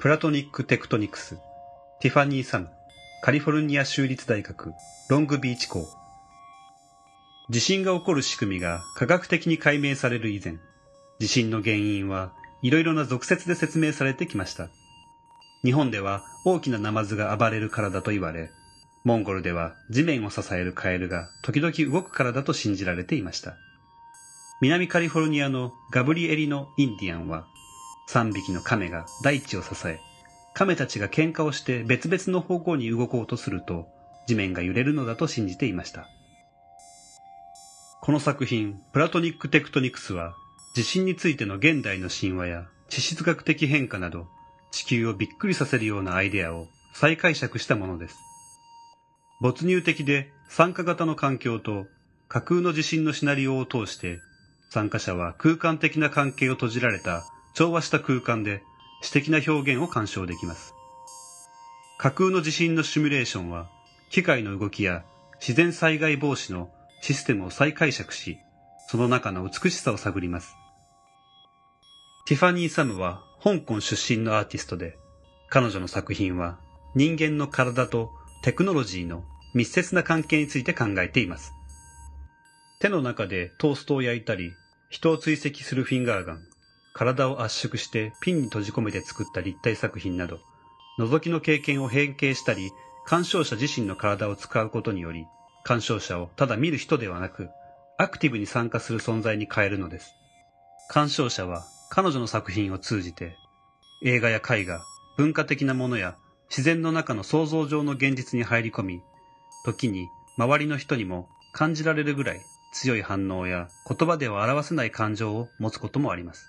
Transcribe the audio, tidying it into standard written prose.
プラトニック・テクトニクス、ティファニー・さん、カリフォルニア州立大学、ロングビーチ校。地震が起こる仕組みが科学的に解明される以前、地震の原因はいろいろな俗説で説明されてきました。日本では大きなナマズが暴れるからだと言われ、モンゴルでは地面を支えるカエルが時々動くからだと信じられていました。南カリフォルニアのガブリエリのインディアンは、3匹の亀が大地を支え、亀たちが喧嘩をして別々の方向に動こうとすると、地面が揺れるのだと信じていました。この作品、プラトニック・テクトニクスは、地震についての現代の神話や地質学的変化など、地球をびっくりさせるようなアイデアを再解釈したものです。没入的で参加型の環境と架空の地震のシナリオを通して、参加者は空間的な関係を閉じられた調和した空間で詩的な表現を鑑賞できます。架空の地震のシミュレーションは、機械の動きや自然災害防止のシステムを再解釈し、その中の美しさを探ります。ティファニー・サムは香港出身のアーティストで、彼女の作品は人間の体とテクノロジーの密接な関係について考えています。手の中でトーストを焼いたり、人を追跡するフィンガーガン、体を圧縮してピンに閉じ込めて作った立体作品など、覗きの経験を変形したり、鑑賞者自身の体を使うことにより、鑑賞者をただ見る人ではなく、アクティブに参加する存在に変えるのです。鑑賞者は彼女の作品を通じて、映画や絵画、文化的なものや自然の中の想像上の現実に入り込み、時に周りの人にも感じられるぐらい強い反応や言葉では表せない感情を持つこともあります。